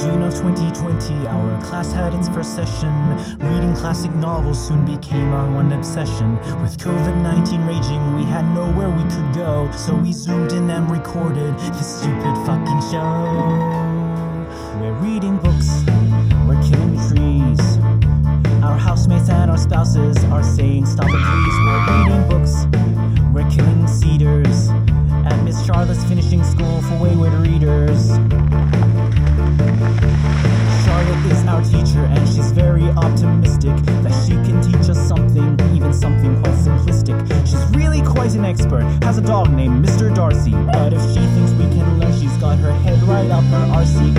June of 2020, our class had its first session. Reading classic novels soon became our one obsession. With COVID-19 raging, we had nowhere we could go, so we zoomed in and recorded this stupid fucking show. We're reading books, we're killing trees. Our housemates and our spouses are saying, stop it please. We're reading books, we're killing cedars, and Miss Charlotte's finishing school for wayward readers. Charlotte is our teacher, and she's very optimistic that she can teach us something, even something quite simplistic. She's really quite an expert, has a dog named Mr. Darcy, but if she thinks we can learn, she's got her head right up her arsey.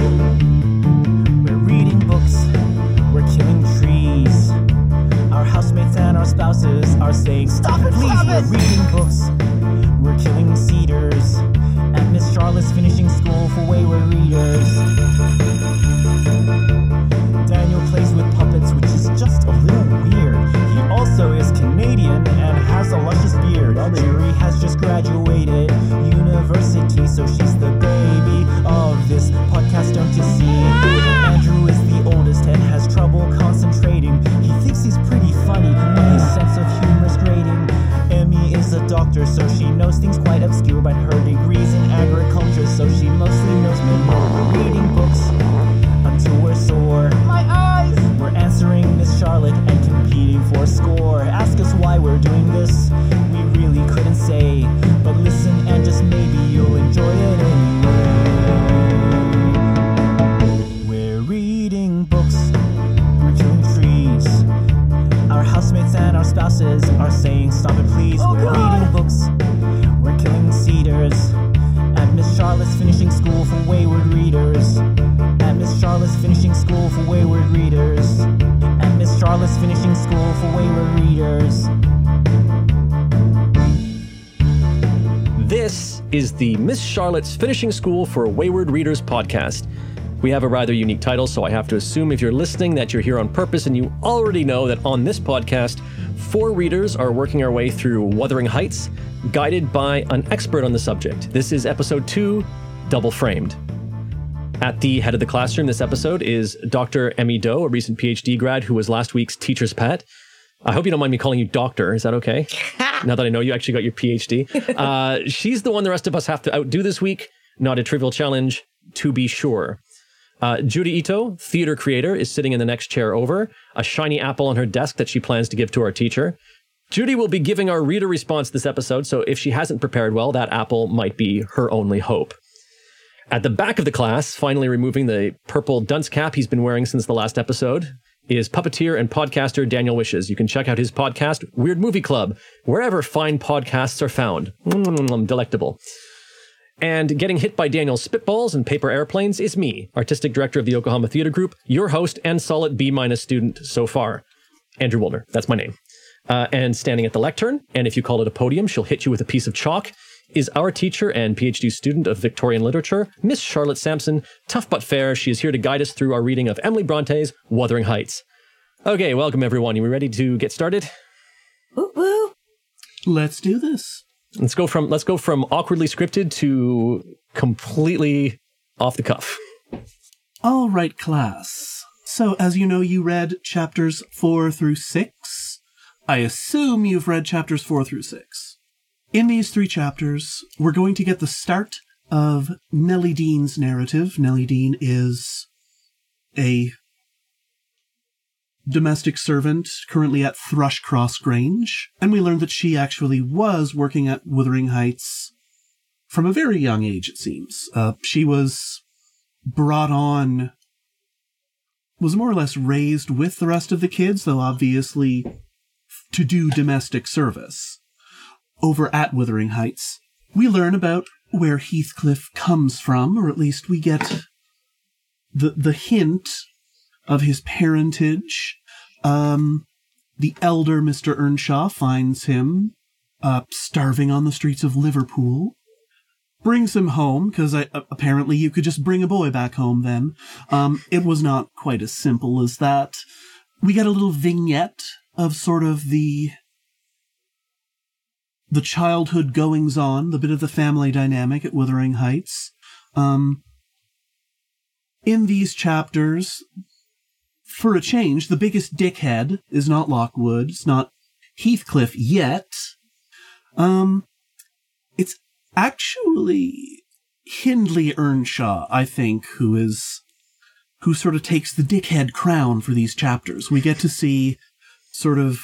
We're reading books, we're killing trees. Our housemates and our spouses are saying, stop it, please! Stop it. We're reading books, we're killing cedars, and Miss Charlotte's finishing school for wayward readers. Daniel plays with puppets, which is just a little weird. He also is Canadian and has a luscious beard. Judy has just graduated university, so she's the baby of this podcast, don't you see? Andrew is the oldest and has trouble concentrating. He thinks he's pretty funny, but his sense of humor is grating. Emmy is a doctor, so she knows things quite obscure, but her degree's in agriculture, so she mostly knows manure. We're reading books until we're sore. My eyes! We're answering Miss Charlotte and competing for a score. Ask us why we're doing this, we really couldn't say, but listen and just maybe you'll enjoy it anyway. We're reading books, we're killing trees. Our housemates and our spouses are saying, stop it please. Oh, we're reading books, we're killing cedars, and Miss Charlotte's finishing school for wayward readers, and Miss Charlotte's finishing school for wayward readers, and Miss Charlotte's finishing school for wayward readers. This is the Miss Charlotte's Finishing School for Wayward Readers podcast. We have a rather unique title, so I have to assume if you're listening that you're here on purpose and you already know that on this podcast, four readers are working our way through Wuthering Heights, guided by an expert on the subject. This is episode 2, Double Framed. At the head of the classroom this episode is Dr. Emmy Doe, a recent PhD grad who was last week's teacher's pet. I hope you don't mind me calling you doctor. Is that okay? Now that I know you actually got your PhD. She's the one the rest of us have to outdo this week. Not a trivial challenge, to be sure. Judy Ito, theater creator, is sitting in the next chair over, a shiny apple on her desk that she plans to give to our teacher. Judy will be giving our reader response this episode, so if she hasn't prepared well, that apple might be her only hope. At the back of the class, finally removing the purple dunce cap he's been wearing since the last episode, is puppeteer and podcaster Daniel Wishes. You can check out his podcast, Weird Movie Club, wherever fine podcasts are found. Delectable. And getting hit by Daniel's spitballs and paper airplanes is me, Artistic Director of the Yokohama Theater Group, your host and solid B- student so far, Andrew Wollner. That's my name. And standing at the lectern, and if you call it a podium, she'll hit you with a piece of chalk, is our teacher and PhD student of Victorian literature, Miss Charlotte Sampson. Tough but fair, she is here to guide us through our reading of Emily Bronte's Wuthering Heights. Okay, welcome everyone. Are we ready to get started? Woo-woo! Let's do this. Let's go from awkwardly scripted to completely off the cuff. All right, class. So, as you know, you read chapters 4 through 6. I assume you've read chapters 4 through 6. In these 3 chapters, we're going to get the start of Nellie Dean's narrative. Nellie Dean is a domestic servant currently at Thrushcross Grange, and we learned that she actually was working at Wuthering Heights from a very young age, it seems. She was brought on, was more or less raised with the rest of the kids, though obviously to do domestic service. Over at Wuthering Heights, we learn about where Heathcliff comes from, or at least we get the hint of his parentage. The elder Mr. Earnshaw finds him starving on the streets of Liverpool, brings him home, because apparently you could just bring a boy back home then. It was not quite as simple as that. We get a little vignette of sort of the childhood goings-on, the bit of the family dynamic at Wuthering Heights. In these chapters, for a change, the biggest dickhead is not Lockwood. It's not Heathcliff yet. It's actually Hindley Earnshaw, I think, who sort of takes the dickhead crown for these chapters. We get to see sort of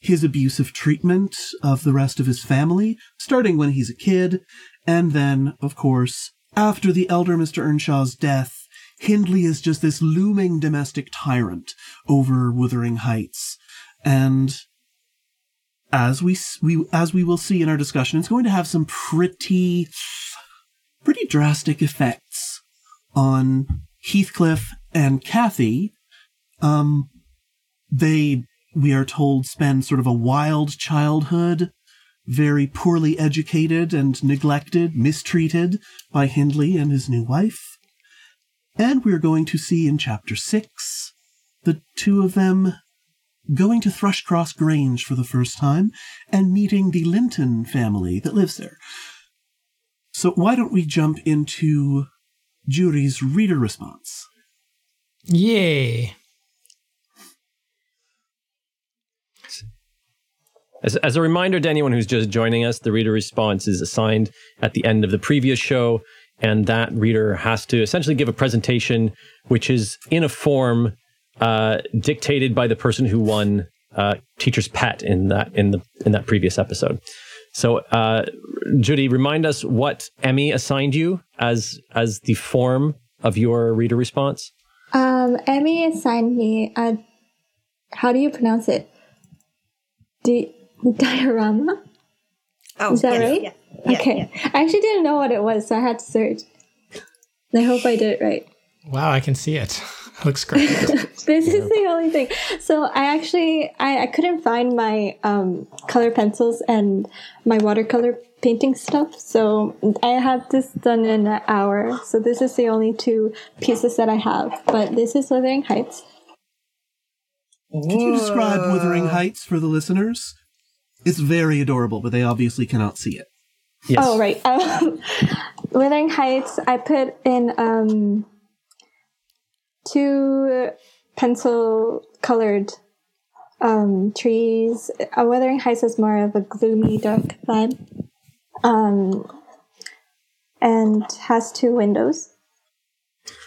his abusive treatment of the rest of his family, starting when he's a kid, and then, of course, after the elder Mr. Earnshaw's death, Hindley is just this looming domestic tyrant over Wuthering Heights. And as we will see in our discussion, it's going to have some pretty drastic effects on Heathcliff and Cathy. We are told, spend sort of a wild childhood, very poorly educated and neglected, mistreated by Hindley and his new wife. And we're going to see in Chapter 6, the two of them going to Thrushcross Grange for the first time and meeting the Linton family that lives there. So why don't we jump into Jury's reader response? Yay! As a reminder to anyone who's just joining us, the reader response is assigned at the end of the previous show, and that reader has to essentially give a presentation which is in a form dictated by the person who won Teacher's Pet in that previous episode. So, Judy, remind us what Emmy assigned you as the form of your reader response. Emmy assigned me a, how do you pronounce it? Diorama? Oh, is that right? Yeah. Yeah, okay. Yeah. I actually didn't know what it was, so I had to search. I hope I did it right. Wow, I can see it. It looks great. This is the only thing. So I actually, I couldn't find my color pencils and my watercolor painting stuff, so I had this done in an hour. So this is the only two pieces that I have, but this is Wuthering Heights. Whoa. Can you describe Wuthering Heights for the listeners? It's very adorable, but they obviously cannot see it. Yes. Oh, right. Wuthering Heights, I put in two pencil-colored trees. Wuthering Heights is more of a gloomy, dark vibe, and has two windows.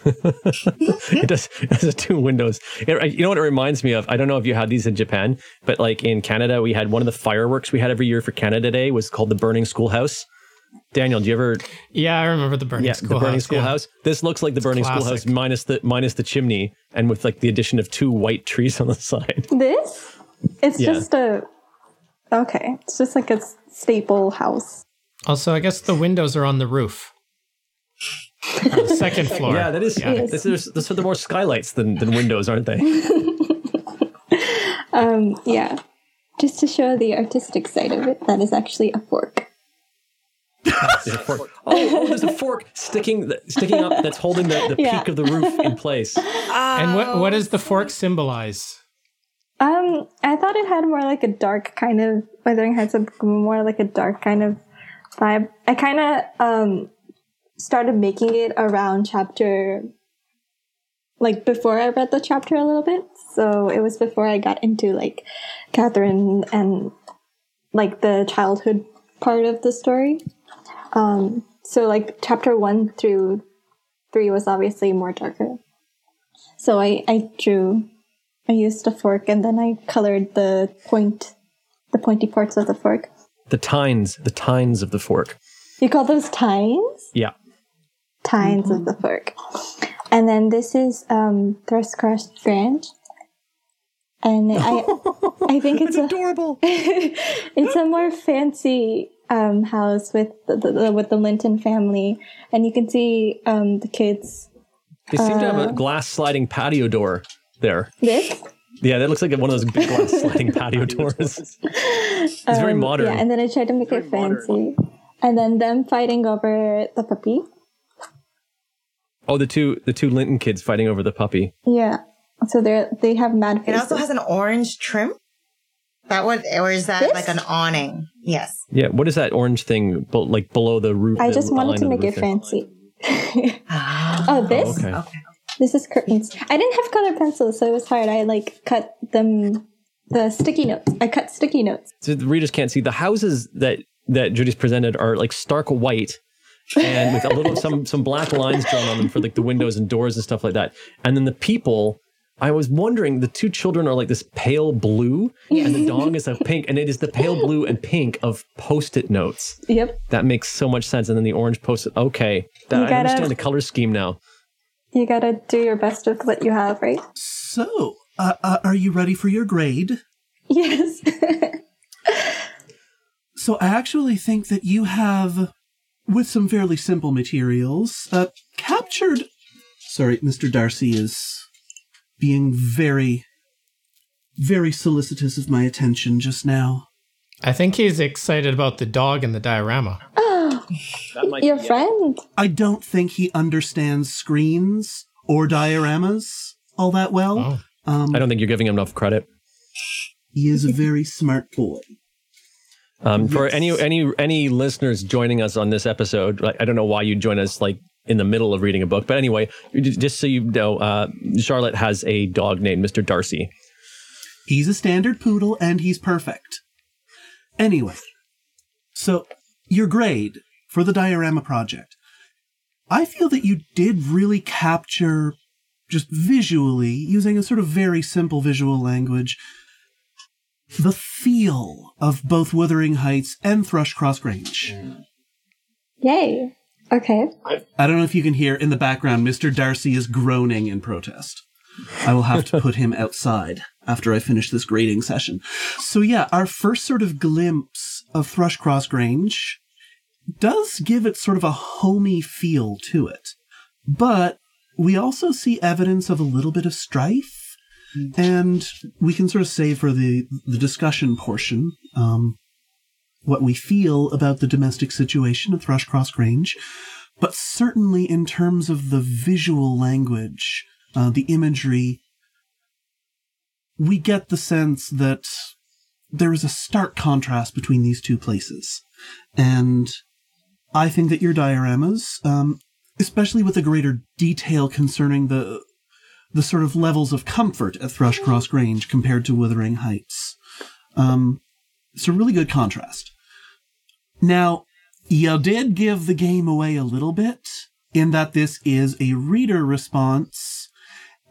It has two windows. You know what it reminds me of? I don't know if you had these in Japan, but like in Canada, we had one of the fireworks we had every year for Canada Day was called the Burning Schoolhouse. Daniel, do you ever? Yeah, I remember the Burning Schoolhouse. The Burning Schoolhouse. Yeah. This looks like the Burning Schoolhouse minus the chimney, and with like the addition of two white trees on the side. This? It's just like a staple house. Also, I guess the windows are on the roof. Second floor. Yeah, that is. Yeah. Yes. Those are the more skylights than windows, aren't they? Yeah. Just to show the artistic side of it, that is actually a fork. There's a fork. Oh, there's a fork sticking up that's holding the peak of the roof in place. Oh. And what does the fork symbolize? I thought it had more like a dark kind of. Wuthering Heights had more like a dark kind of vibe. I kind of started making it around chapter, like before I read the chapter a little bit. So it was before I got into like Catherine and like the childhood part of the story. So like chapter 1 through 3 was obviously more darker. So I used a fork and then I colored the pointy parts of the fork. The tines of the fork. You call those tines? Yeah. Tines of the fork. And then this is Thrushcross Grange. And I think it's adorable. It's a more fancy house with the Linton family. And you can see the kids. They seem to have a glass sliding patio door there. This? Yeah, that looks like one of those big glass sliding patio doors. It's very modern. Yeah, and then I tried to make it fancy. Modern. And then them fighting over the puppy. Oh, the two Linton kids fighting over the puppy. Yeah. So they have mad faces. It also has an orange trim. That one, or is that this? Like an awning? Yes. Yeah. What is that orange thing like below the roof? I just wanted to make it fancy. Oh, this? Okay. This is curtains. I didn't have color pencils, so it was hard. I like cut them, the sticky notes. I cut sticky notes. So the readers can't see. The houses that Judy's presented are like stark white and with a little some black lines drawn on them for like the windows and doors and stuff like that. And then the people, I was wondering, the two children are like this pale blue and the dog is a pink, and it is the pale blue and pink of Post-it notes. Yep. That makes so much sense. And then the orange Post-it. Okay. I understand the color scheme now. You got to do your best with what you have, right? So, are you ready for your grade? Yes. So I actually think that you have, with some fairly simple materials, captured... Sorry, Mr. Darcy is... being very, very solicitous of my attention just now. I think he's excited about the dog and the diorama. Oh, your friend. I don't think he understands screens or dioramas all that well. Oh. I don't think you're giving him enough credit. He is a very smart boy. For any listeners joining us on this episode, I don't know why you join us like in the middle of reading a book. But anyway, just so you know, Charlotte has a dog named Mr. Darcy. He's a standard poodle and he's perfect. Anyway, so your grade for the diorama project. I feel that you did really capture, just visually, using a sort of very simple visual language, the feel of both Wuthering Heights and Thrushcross Grange. Yay. Okay. I don't know if you can hear in the background, Mr. Darcy is groaning in protest. I will have to put him outside after I finish this grading session. So yeah, our first sort of glimpse of Thrushcross Grange does give it sort of a homey feel to it. But we also see evidence of a little bit of strife, and we can sort of say for the discussion portion, what we feel about the domestic situation at Thrushcross Grange, but certainly in terms of the visual language, the imagery, we get the sense that there is a stark contrast between these two places. And I think that your dioramas, especially with a greater detail concerning the sort of levels of comfort at Thrushcross Grange compared to Wuthering Heights, it's a really good contrast. Now, you did give the game away a little bit in that this is a reader response,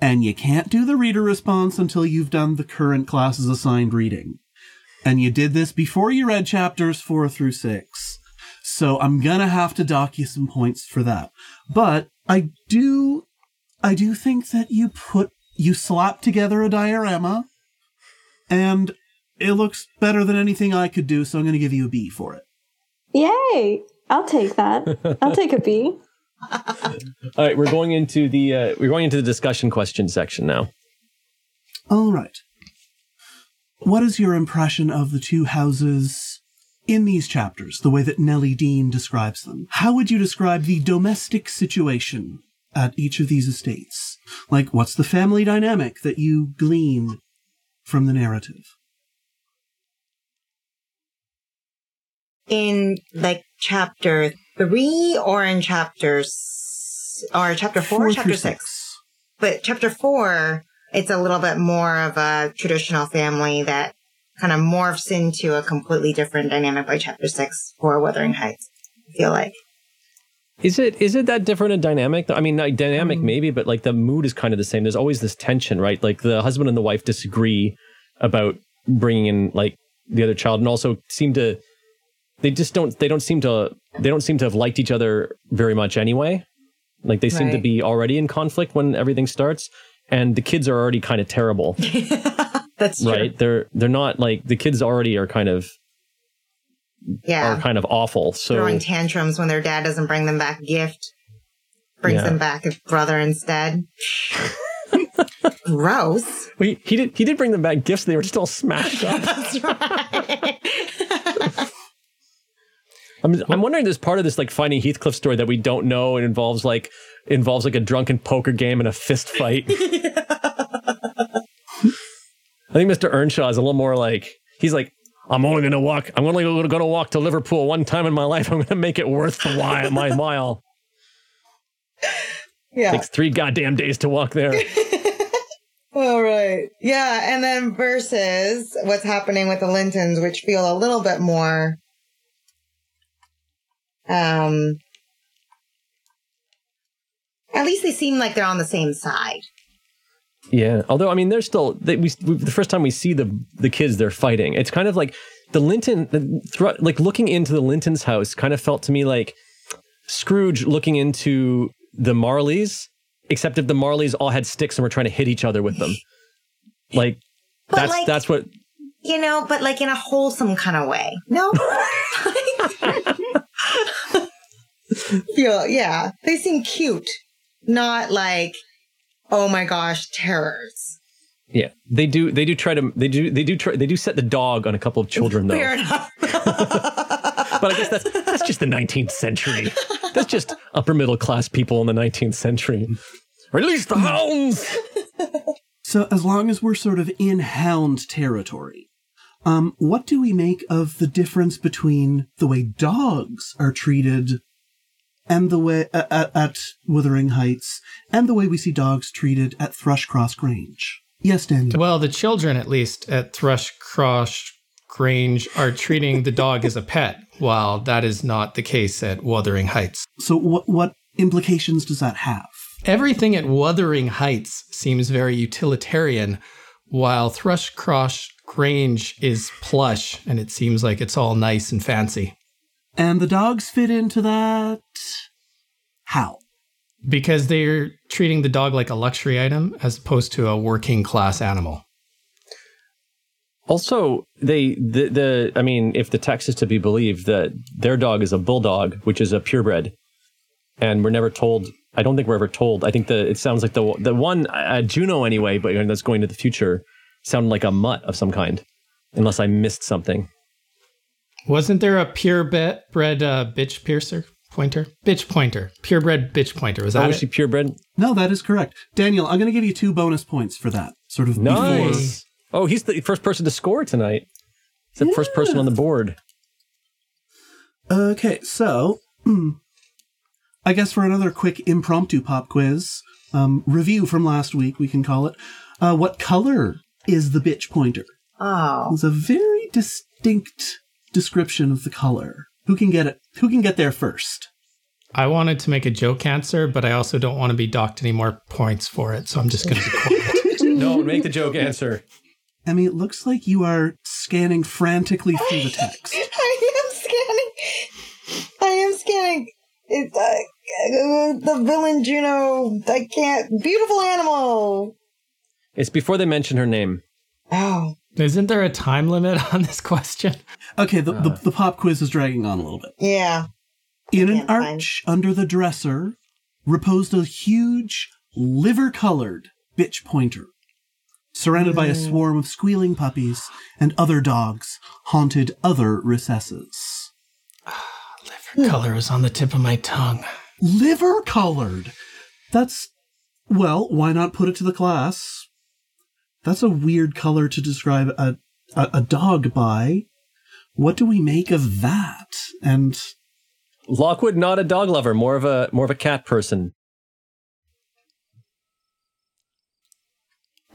and you can't do the reader response until you've done the current class's assigned reading. And you did this before you read chapters 4 through 6. So I'm going to have to dock you some points for that. But I do think that you slapped together a diorama, and it looks better than anything I could do, so I'm going to give you a B for it. Yay! I'll take that. I'll take a B. All right, we're going into the discussion question section now. All right. What is your impression of the two houses in these chapters, the way that Nellie Dean describes them? How would you describe the domestic situation at each of these estates? Like, what's the family dynamic that you glean from the narrative? In like chapter 3 or in chapter 4 or chapter 6. But chapter 4, it's a little bit more of a traditional family that kind of morphs into a completely different dynamic by chapter 6 for Wuthering Heights, I feel like. Is it that different a dynamic? I mean, like, dynamic maybe, but like the mood is kind of the same. There's always this tension, right? Like the husband and the wife disagree about bringing in like the other child, and also seem to... They don't seem to have liked each other very much anyway. Like they seem to be already in conflict when everything starts, and the kids are already kind of terrible. That's true. Right? They're not like the kids already are kind of awful. So throwing tantrums when their dad doesn't bring them back a gift, brings them back a brother instead. Gross. Well, he did bring them back gifts. They were just all smashed up. That's right. I'm wondering there's part of this like finding Heathcliff story that we don't know. It involves like a drunken poker game and a fist fight. Yeah. I think Mr. Earnshaw is a little more like, he's like, I'm only going to walk to Liverpool one time in my life. I'm going to make it worth the mile. Yeah. Takes 3 goddamn days to walk there. All right. Yeah. And then versus what's happening with the Lintons, which feel a little bit more, at least they seem like they're on the same side. Yeah. Although, I mean, they're still, the first time we see the kids, they're fighting. It's kind of like like looking into the Linton's house kind of felt to me like Scrooge looking into the Marleys. Except if the Marleys all had sticks and were trying to hit each other with them. Like, but that's what... You know, but like in a wholesome kind of way. No? Yeah, they seem cute. Not like, oh my gosh, terrors. Yeah, they do set the dog on a couple of children, though. Fair enough. But I guess that's just the 19th century. That's just upper middle class people in the 19th century. Release the hounds! So as long as we're sort of in hound territory, what do we make of the difference between the way dogs are treated and the way at Wuthering Heights and the way we see dogs treated at Thrushcross Grange? Yes, Daniel. Well, the children, at least at Thrushcross Grange, are treating the dog as a pet, while that is not the case at Wuthering Heights. So what implications does that have? Everything at Wuthering Heights seems very utilitarian, while Thrushcross Grange is plush, and it seems like it's all nice and fancy. And the dogs fit into that? How? Because they're treating the dog like a luxury item as opposed to a working class animal. Also, I mean, if the text is to be believed, that their dog is a bulldog, which is a purebred. And we're never told. I don't think we're ever told. I think it sounds like the one, Juno anyway, but that's going to the future, sounded like a mutt of some kind, unless I missed something. Wasn't there a purebred bitch piercer? Pointer? Bitch pointer. Purebred bitch pointer. Was that it? Was she purebred? No, that is correct. Daniel, I'm going to give you 2 bonus points for that. Sort of nice. Before. Oh, he's the first person to score tonight. He's the first person on the board. Okay, so I guess for another quick impromptu pop quiz, review from last week, we can call it. What color is the bitch pointer? Oh. It's a very distinct description of the color. Who can get it? Who can get there first? I wanted to make a joke answer, but I also don't want to be docked any more points for it, so I'm just going to be quiet. No, make the joke answer. Emmy, it looks like you are scanning frantically through the text. I am scanning. It's the villain Juno. I can't. Beautiful animal. It's before they mention her name. Oh. Isn't there a time limit on this question? Okay, the pop quiz is dragging on a little bit. Yeah. In an arch under the dresser reposed a huge, liver-colored bitch pointer, surrounded by a swarm of squealing puppies and other dogs haunted other recesses. Liver color is on the tip of my tongue. Liver-colored? That's... Well, why not put it to the class? That's a weird color to describe a dog by. What do we make of that? And Lockwood, not a dog lover, more of a cat person.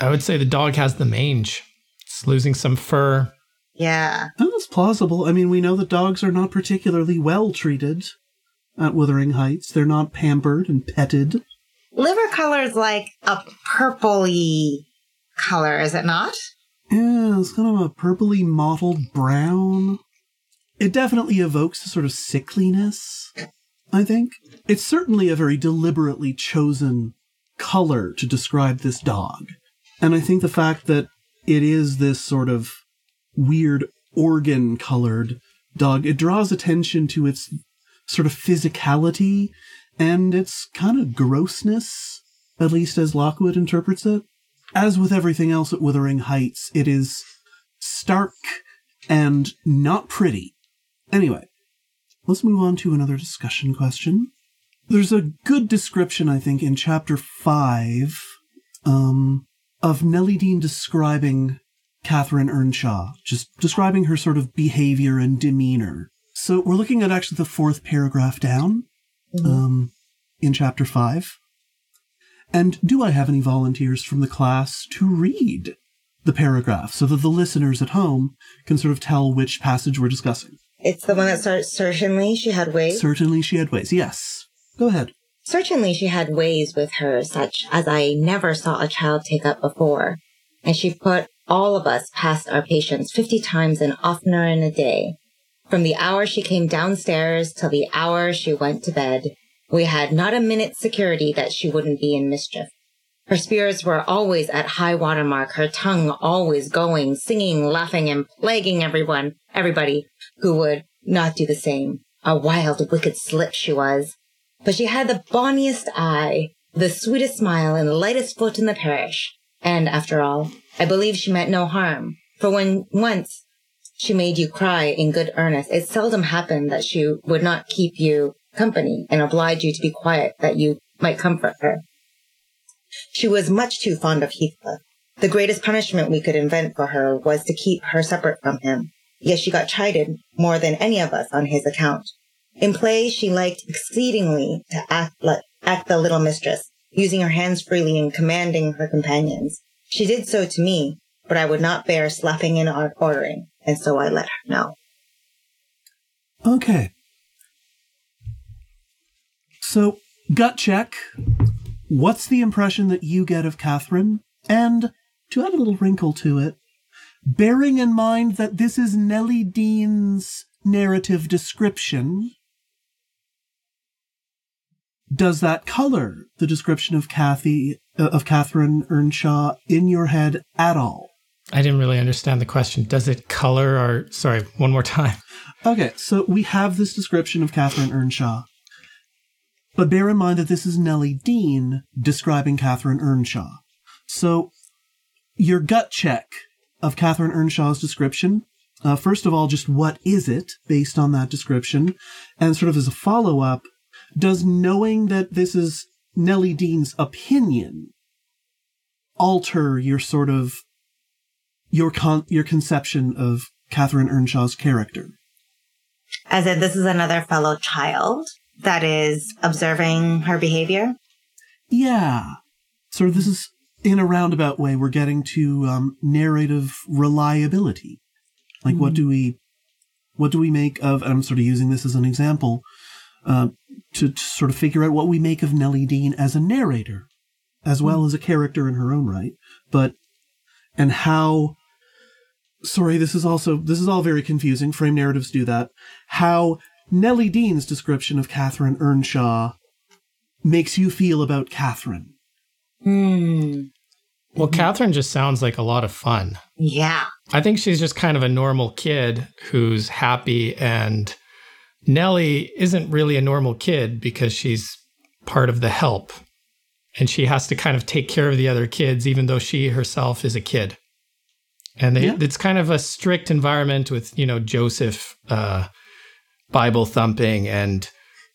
I would say the dog has the mange. It's losing some fur. Yeah. That's plausible. I mean, we know that dogs are not particularly well treated at Wuthering Heights. They're not pampered and petted. Liver color is like a purpley color, is it not? Yeah, it's kind of a purpley mottled brown. It definitely evokes a sort of sickliness, I think. It's certainly a very deliberately chosen color to describe this dog. And I think the fact that it is this sort of weird organ-colored dog, it draws attention to its sort of physicality and its kind of grossness, at least as Lockwood interprets it. As with everything else at Wuthering Heights, it is stark and not pretty. Anyway, let's move on to another discussion question. There's a good description, I think, in Chapter 5 of Nellie Dean describing Catherine Earnshaw, just describing her sort of behavior and demeanor. So we're looking at actually the 4th paragraph down in Chapter 5. And do I have any volunteers from the class to read the paragraph so that the listeners at home can sort of tell which passage we're discussing? It's the one that starts, "Certainly she had ways." Certainly she had ways, yes. Go ahead. "Certainly she had ways with her such as I never saw a child take up before, and she put all of us past our patience 50 times and oftener in a day. From the hour she came downstairs till the hour she went to bed, we had not a minute's security that she wouldn't be in mischief. Her spirits were always at high water mark, her tongue always going, singing, laughing, and plaguing everybody who would not do the same. A wild, wicked slip she was. But she had the bonniest eye, the sweetest smile, and the lightest foot in the parish. And after all, I believe she meant no harm, for when once she made you cry in good earnest, it seldom happened that she would not keep you company and oblige you to be quiet that you might comfort her. She was much too fond of Heathcliff. The greatest punishment we could invent for her was to keep her separate from him. Yet she got chided more than any of us on his account. In play, she liked exceedingly to act the little mistress, using her hands freely and commanding her companions. She did so to me, but I would not bear slapping and ordering. And so I let her know." Okay. So, gut check. What's the impression that you get of Catherine? And, to add a little wrinkle to it, bearing in mind that this is Nellie Dean's narrative description, does that color the description of Catherine Earnshaw in your head at all? I didn't really understand the question. Does it color or... Sorry, one more time. Okay, so we have this description of Catherine Earnshaw. But bear in mind that this is Nellie Dean describing Catherine Earnshaw. So your gut check of Catherine Earnshaw's description, first of all, just what is it based on that description? And sort of as a follow-up, does knowing that this is Nellie Dean's opinion alter your sort of... your conception of Catherine Earnshaw's character? As in, this is another fellow child that is observing her behavior? Yeah. So this is, in a roundabout way, we're getting to narrative reliability. Like, mm-hmm. what do we make of, and I'm sort of using this as an example, to sort of figure out what we make of Nellie Dean as a narrator, as well as a character in her own right, but, and how... Sorry, this is all very confusing. Frame narratives do that. How Nellie Dean's description of Catherine Earnshaw makes you feel about Catherine. Hmm. Well, Catherine just sounds like a lot of fun. Yeah. I think she's just kind of a normal kid who's happy, and Nellie isn't really a normal kid because she's part of the help, and she has to kind of take care of the other kids, even though she herself is a kid. And it's kind of a strict environment with, you know, Joseph Bible thumping. And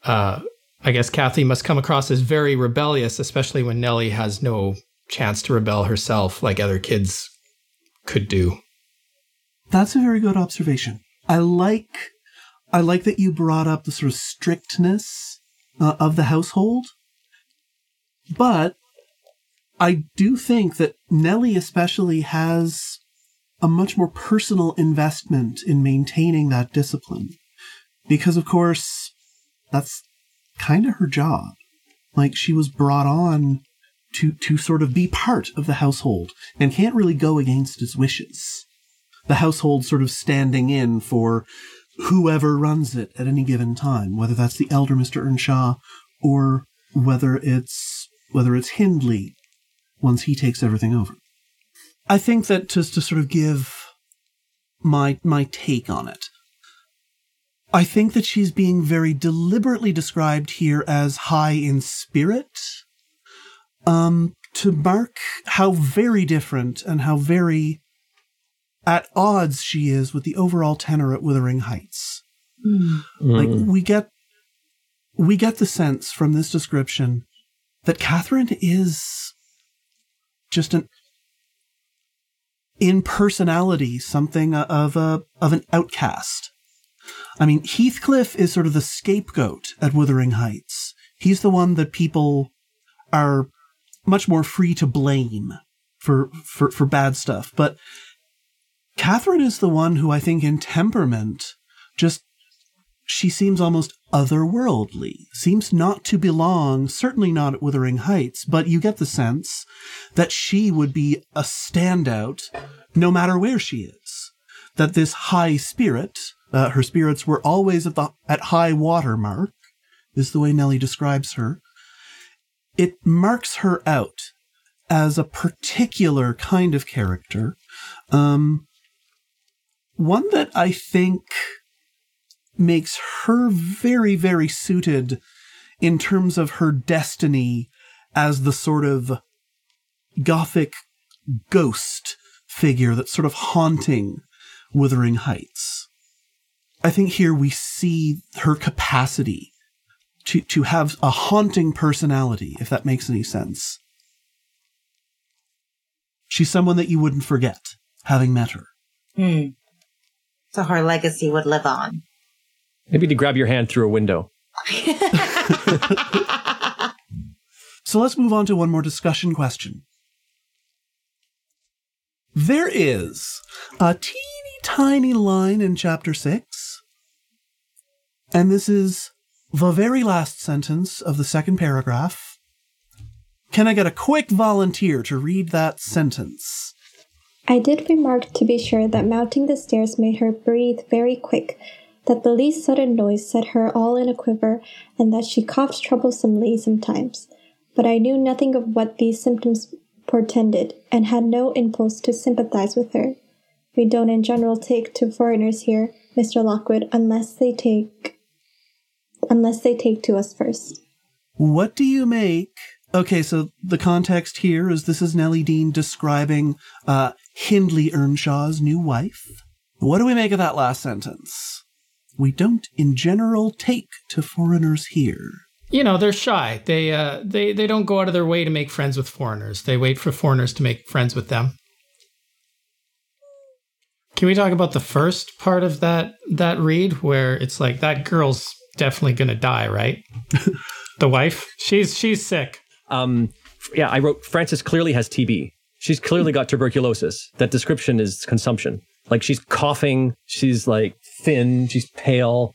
I guess Kathy must come across as very rebellious, especially when Nellie has no chance to rebel herself like other kids could do. That's a very good observation. I like that you brought up the sort of strictness of the household. But I do think that Nellie especially has a much more personal investment in maintaining that discipline. Because, of course, that's kind of her job. Like, she was brought on to sort of be part of the household and can't really go against its wishes. The household sort of standing in for whoever runs it at any given time, whether that's the elder Mr. Earnshaw or whether it's Hindley once he takes everything over. I think that just to sort of give my take on it, I think that she's being very deliberately described here as high in spirit, to mark how very different and how very at odds she is with the overall tenor at Wuthering Heights. Mm. Like, we get the sense from this description that Catherine is just in personality, something of an outcast. I mean, Heathcliff is sort of the scapegoat at Wuthering Heights. He's the one that people are much more free to blame for bad stuff. But Catherine is the one who I think in temperament just, she seems almost otherworldly, seems not to belong, certainly not at Wuthering Heights, but you get the sense that she would be a standout no matter where she is, that this high spirit, her spirits were always at high water mark, is the way Nellie describes her. It marks her out as a particular kind of character, one that I think makes her very, very suited in terms of her destiny as the sort of gothic ghost figure that's sort of haunting Wuthering Heights. I think here we see her capacity to have a haunting personality, if that makes any sense. She's someone that you wouldn't forget, having met her. Mm. So her legacy would live on. Maybe to grab your hand through a window. So let's move on to one more discussion question. There is a teeny tiny line in Chapter 6, and this is the very last sentence of the second paragraph. Can I get a quick volunteer to read that sentence? I did remark, to be sure, that mounting the stairs made her breathe very quick, that the least sudden noise set her all in a quiver, and that she coughed troublesomely sometimes. But I knew nothing of what these symptoms portended, and had no impulse to sympathize with her. We don't in general take to foreigners here, Mr. Lockwood, unless they take to us first. What do you make? Okay, so the context here is this is Nellie Dean describing Hindley Earnshaw's new wife. What do we make of that last sentence? We don't, in general, take to foreigners here. You know, they're shy. They don't go out of their way to make friends with foreigners. They wait for foreigners to make friends with them. Can we talk about the first part of that read where it's like, that girl's definitely going to die, right? The wife? She's sick. Yeah, I wrote, Frances clearly has TB. She's clearly got tuberculosis. That description is consumption. Like, she's coughing, she's like thin, she's pale.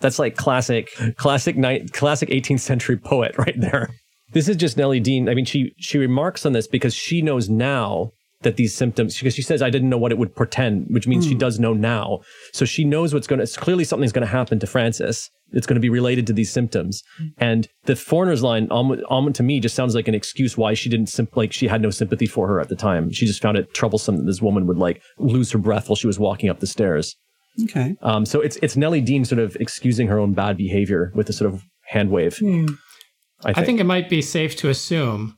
That's like classic 18th century poet right there. This is just Nellie Dean. I mean, she remarks on this because she knows now that these symptoms, because she says, I didn't know what it would portend, which means she does know now. So she knows it's clearly something's going to happen to Frances. It's going to be related to these symptoms. And the foreigners line, to me, just sounds like an excuse why she didn't, she had no sympathy for her at the time. She just found it troublesome that this woman would lose her breath while she was walking up the stairs. Okay. So it's Nellie Dean sort of excusing her own bad behavior with a sort of hand wave. Mm. I think it might be safe to assume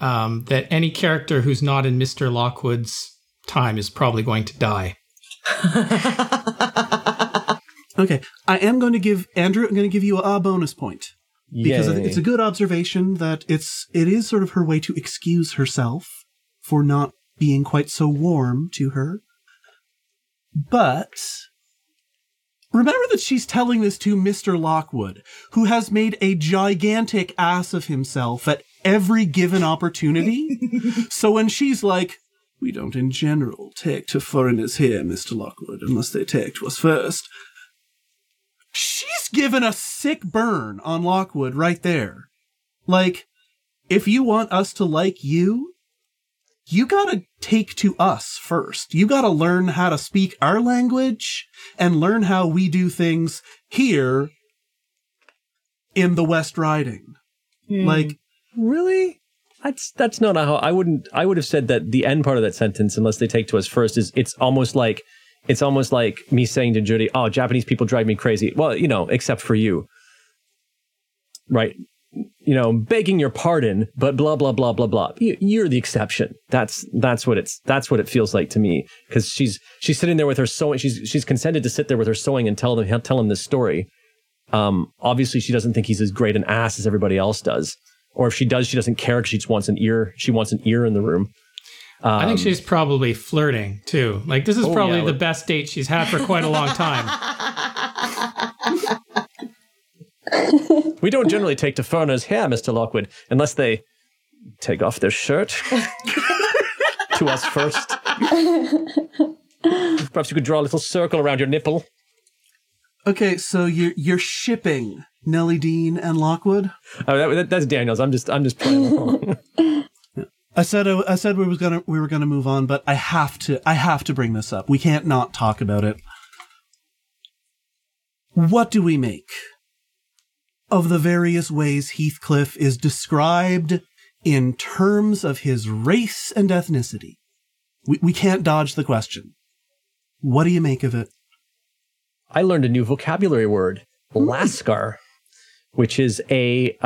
that any character who's not in Mr. Lockwood's time is probably going to die. Okay, I'm going to give you a bonus point because it's a good observation that it is sort of her way to excuse herself for not being quite so warm to her. But remember that she's telling this to Mr. Lockwood, who has made a gigantic ass of himself at every given opportunity. So when she's like, we don't in general take to foreigners here, Mr. Lockwood, unless they take to us first. She's given a sick burn on Lockwood right there. Like, if you want us to like you, you gotta take to us first. You gotta learn how to speak our language and learn how we do things here in the West Riding. Mm. Like, really? That's not how I would have said that the end part of that sentence, unless they take to us first, is it's almost like me saying to Judy, oh, Japanese people drive me crazy. Well, you know, except for you. Right. You know, begging your pardon, but blah, blah, blah, blah, blah. You're the exception. That's what it feels like to me. Because she's sitting there with her sewing. She's consented to sit there with her sewing and tell him this story. Obviously, she doesn't think he's as great an ass as everybody else does. Or if she does, she doesn't care. She just wants an ear. She wants an ear in the room. I think she's probably flirting, too. Like, this is probably the best date she's had for quite a long time. We don't generally take to foreigners here, Mr. Lockwood, unless they... take off their shirt to us first. Perhaps you could draw a little circle around your nipple. Okay, so you're shipping Nellie Dean and Lockwood? Oh, that's Daniel's. I'm just playing along. I said we were gonna move on, but I have to bring this up. We can't not talk about it. What do we make of the various ways Heathcliff is described in terms of his race and ethnicity? We can't dodge the question. What do you make of it? I learned a new vocabulary word, Lascar, which is a...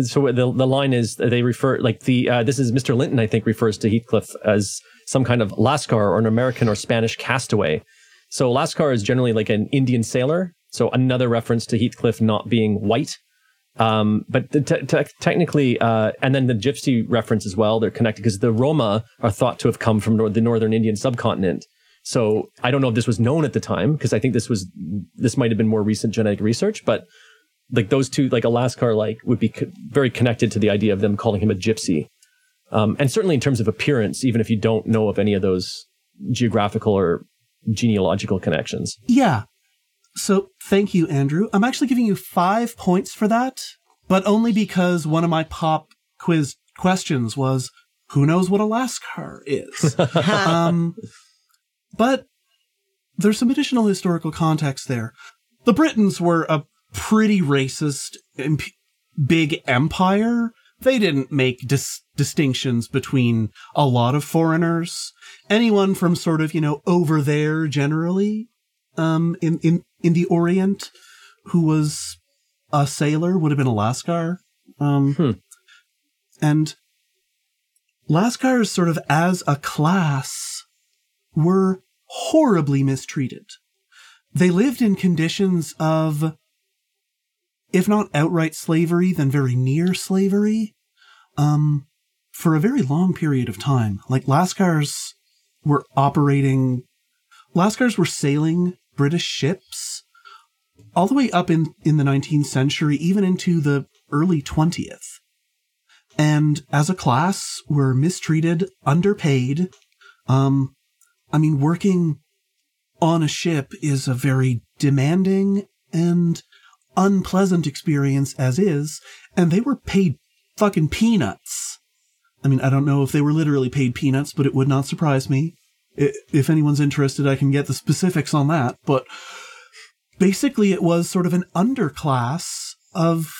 so the line is, they refer, like this is Mr. Linton, I think, refers to Heathcliff as some kind of Lascar or an American or Spanish castaway. So Lascar is generally like an Indian sailor. So another reference to Heathcliff not being white. But technically, and then the gypsy reference as well, they're connected because the Roma are thought to have come from the northern Indian subcontinent. So I don't know if this was known at the time, because I think this might have been more recent genetic research, but like those two, like a Lascar, like would be very connected to the idea of them calling him a gypsy. And certainly in terms of appearance, even if you don't know of any of those geographical or genealogical connections. Yeah. So thank you, Andrew. I'm actually giving you 5 points for that, but only because one of my pop quiz questions was, who knows what a Lascar is? But there's some additional historical context there. The Britons were a pretty racist, big empire. They didn't make distinctions between a lot of foreigners. Anyone from sort of, over there generally, in the Orient, who was a sailor would have been a Lascar. And Lascars sort of as a class were horribly mistreated. They lived in conditions of, if not outright slavery, then very near slavery, for a very long period of time. Like Lascars were sailing British ships all the way up in the 19th century, even into the early 20th. And as a class were mistreated, underpaid. Working on a ship is a very demanding and unpleasant experience as is, and they were paid fucking peanuts. I don't know if they were literally paid peanuts, but it would not surprise me. If anyone's interested, I can get the specifics on that. But basically, it was sort of an underclass of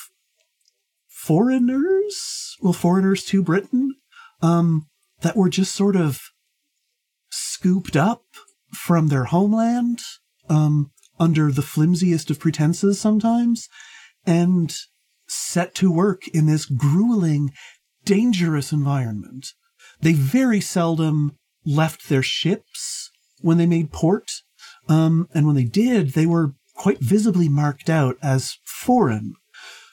foreigners to Britain, that were just sort of scooped up from their homeland, under the flimsiest of pretenses sometimes, and set to work in this grueling, dangerous environment. They very seldom left their ships when they made port, and when they did, they were quite visibly marked out as foreign.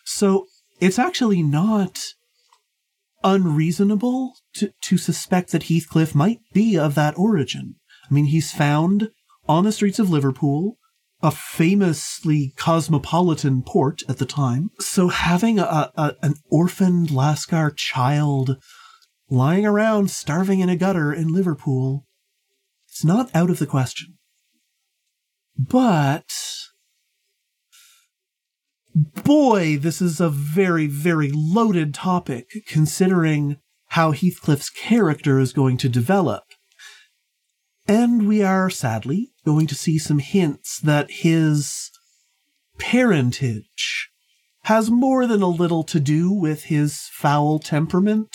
So it's actually not unreasonable to suspect that Heathcliff might be of that origin. He's found on the streets of Liverpool, a famously cosmopolitan port at the time. So having an orphaned Lascar child lying around starving in a gutter in Liverpool, it's not out of the question. But, boy, this is a very, very loaded topic, considering how Heathcliff's character is going to develop. And we are, sadly, going to see some hints that his parentage has more than a little to do with his foul temperament,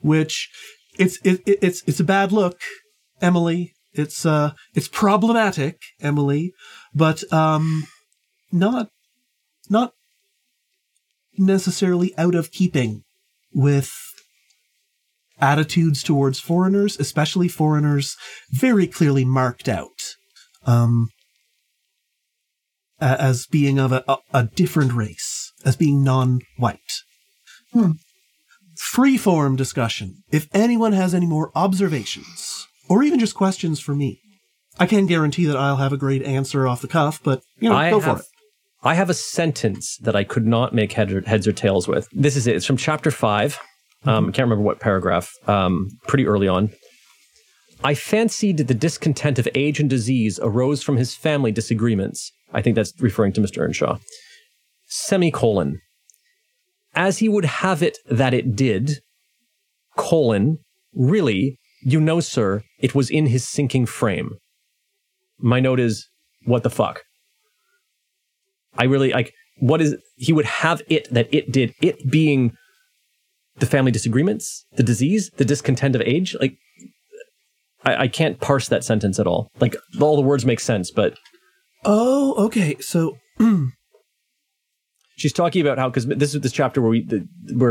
which it's a bad look, Emily. It's problematic, Emily, but not necessarily out of keeping with attitudes towards foreigners, especially foreigners very clearly marked out as being of a different race, as being non-white. Free-form discussion. If anyone has any more observations, or even just questions for me, I can't guarantee that I'll have a great answer off the cuff, but go for it. I have a sentence that I could not make heads or tails with. This is it. It's from chapter 5. I can't remember what paragraph. Pretty early on. I fancied the discontent of age and disease arose from his family disagreements. I think that's referring to Mr. Earnshaw. Semicolon. As he would have it that it did, colon, really, you know, sir, it was in his sinking frame. My note is, what the fuck? I really, like, what is, he would have it that it did, it being the family disagreements, the disease, the discontent of age, like, I can't parse that sentence at all. Like, all the words make sense, but... Oh, okay, so... She's talking about how, because this is this chapter where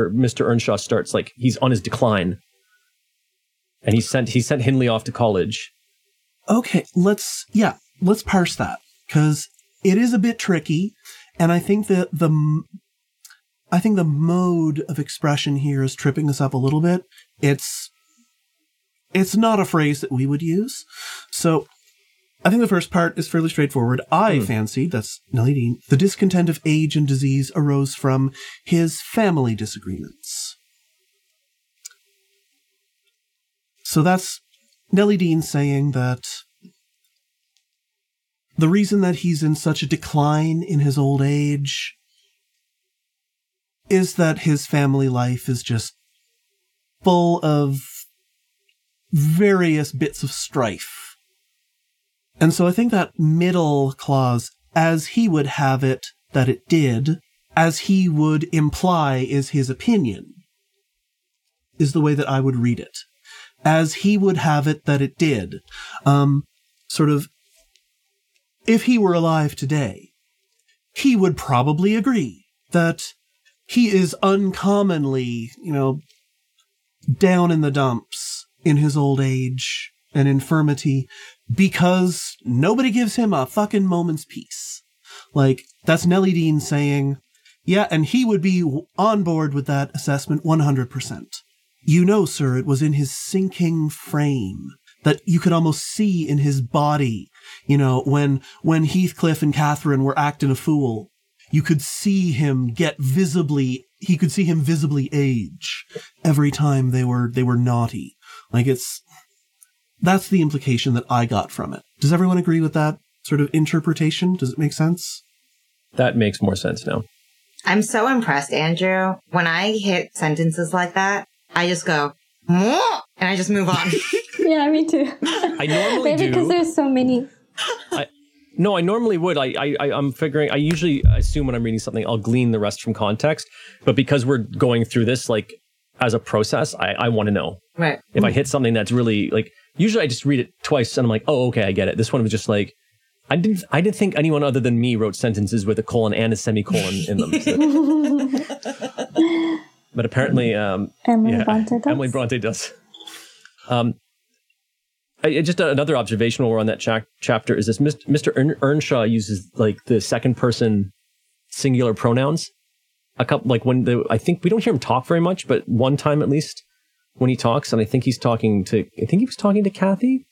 Mr. Earnshaw starts, like, he's on his decline. And he sent Hindley off to college. Okay, let's parse that, because it is a bit tricky, and I think that the mode of expression here is tripping us up a little bit. It's not a phrase that we would use. So I think the first part is fairly straightforward. I fancied, that's Nellie Dean, the discontent of age and disease arose from his family disagreements. So that's Nellie Dean saying that the reason that he's in such a decline in his old age is that his family life is just full of various bits of strife. And so I think that middle clause, as he would have it that it did, as he would imply is his opinion, is the way that I would read it. As he would have it that it did. Sort of, if he were alive today, he would probably agree that he is uncommonly, down in the dumps in his old age and infirmity, because nobody gives him a fucking moment's peace. Like, that's Nellie Dean saying, yeah, and he would be on board with that assessment 100%. You know, sir, it was in his sinking frame that you could almost see in his body, when Heathcliff and Catherine were acting a fool, you could see him visibly age every time they were naughty. Like, that's the implication that I got from it. Does everyone agree with that sort of interpretation? Does it make sense? That makes more sense now. I'm so impressed, Andrew. When I hit sentences like that, I just go, and I just move on. Yeah, me too. I normally maybe because there's so many. I normally would. I'm figuring, I usually assume when I'm reading something, I'll glean the rest from context. But because we're going through this, like, as a process, I want to know. Right. If I hit something that's really, like, usually I just read it twice and I'm like, oh, okay, I get it. This one was just like, I didn't think anyone other than me wrote sentences with a colon and a semicolon in them. So. But apparently, Emily Bronte does. Just another observation while we're on that chapter is this: Mr. Earnshaw uses, like, the second person singular pronouns. A couple, like, I think we don't hear him talk very much, but one time at least when he talks, and I think he was talking to Kathy.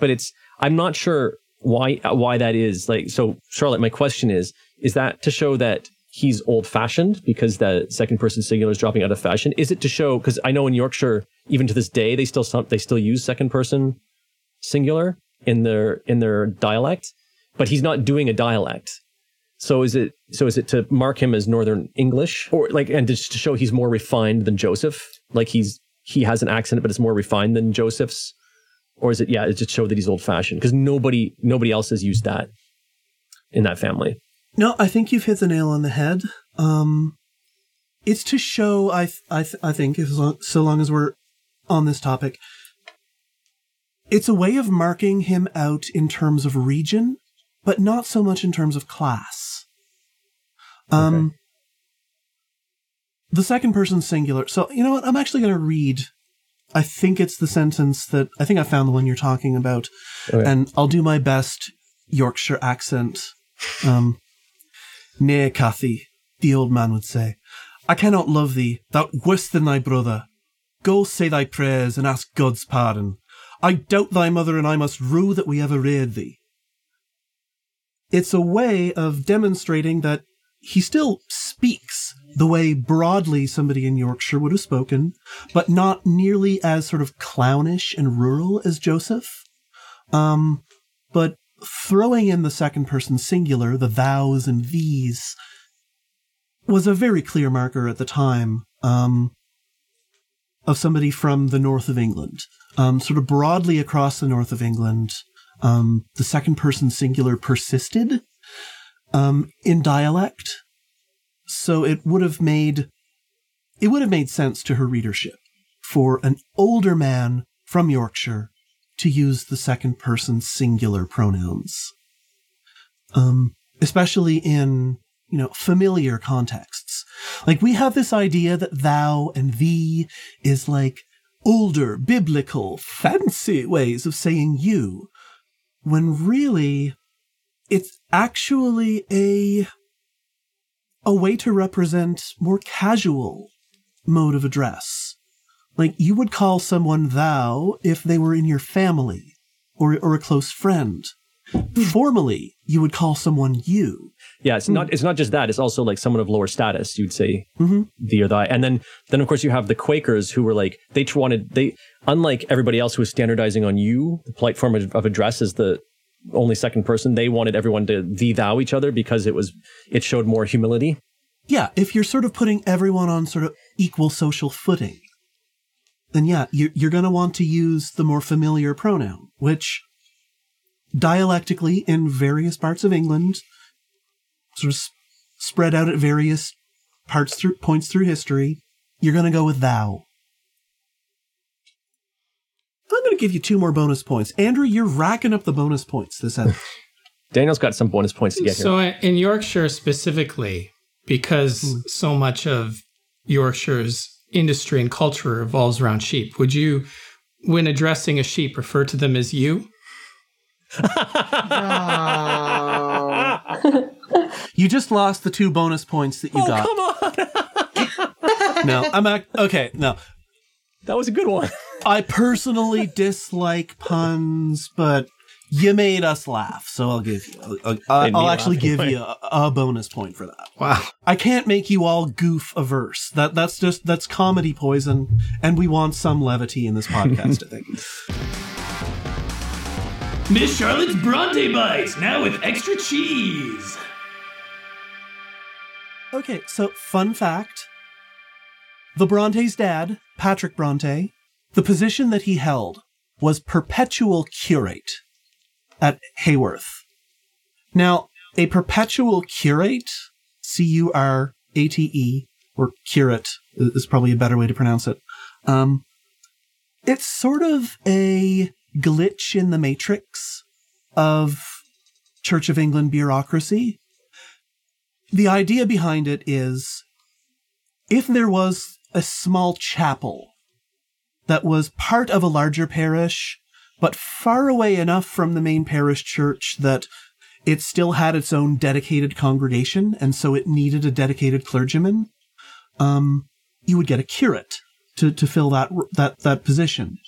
But I'm not sure why that is. Like, so Charlotte, my question is that to show that he's old fashioned because the second person singular is dropping out of fashion? Is it to show, because I know in Yorkshire, even to this day, they still use second person singular in their dialect, but he's not doing a dialect. So is it to mark him as Northern English, or like, and just to show he's more refined than Joseph, like he has an accent but it's more refined than Joseph's, or is it it's just to show that he's old fashioned because nobody else has used that in that family? No, I think you've hit the nail on the head. It's to show I think so long as we're on this topic, it's a way of marking him out in terms of region, but not so much in terms of class. Okay. The second person singular. So, you know what? I'm actually going to read. I think it's the sentence that I think I found the one you're talking about. Okay. And I'll do my best Yorkshire accent. Nay, Cathy, the old man would say, I cannot love thee, thou worse than thy brother. Go say thy prayers and ask God's pardon. I doubt thy mother and I must rue that we ever reared thee. it's a way of demonstrating that he still speaks the way broadly somebody in Yorkshire would have spoken, but not nearly as sort of clownish and rural as Joseph. But throwing in the second person singular, the thous and thees, was a very clear marker at the time of somebody from the north of England. Sort of broadly across the north of England, the second person singular persisted in dialect. So it would have made sense to her readership for an older man from Yorkshire to use the second person singular pronouns, especially in, familiar contexts. Like, we have this idea that thou and thee is like older, biblical, fancy ways of saying you, when really it's actually a way to represent more casual mode of address. Like, you would call someone thou if they were in your family or a close friend. Formally, you would call someone you. Yeah, it's not just that. It's also like someone of lower status. You'd say thee or thy. And then of course you have the Quakers, who were like, they unlike everybody else who was standardizing on you, the polite form of address is the only second person. They wanted everyone to thee thou each other because it showed more humility. Yeah, if you're sort of putting everyone on sort of equal social footing, then yeah, you're going to want to use the more familiar pronoun, which dialectically in various parts of England, sort of spread out at various points through history, you're going to go with thou. I'm going to give you 2 more bonus points. Andrew, you're racking up the bonus points this episode. Daniel's got some bonus points to get here. So in Yorkshire specifically, because so much of Yorkshire's industry and culture revolves around sheep, would you, when addressing a sheep, refer to them as you? No. You just lost the 2 bonus points that you got. Come on. No, okay, no. That was a good one. I personally dislike puns, but you made us laugh, so I'll give you a bonus point for that. Wow. I can't make you all goof averse. That's comedy poison, and we want some levity in this podcast, I think. Miss Charlotte's Bronte Bites, now with extra cheese. Okay, so fun fact. The Bronte's dad, Patrick Bronte, the position that he held was perpetual curate at Haworth. Now, a perpetual curate, curate, or curate is probably a better way to pronounce it. It's sort of a glitch in the matrix of Church of England bureaucracy. The idea behind it is, if there was a small chapel that was part of a larger parish, but far away enough from the main parish church that it still had its own dedicated congregation, and so it needed a dedicated clergyman, you would get a curate to fill that position.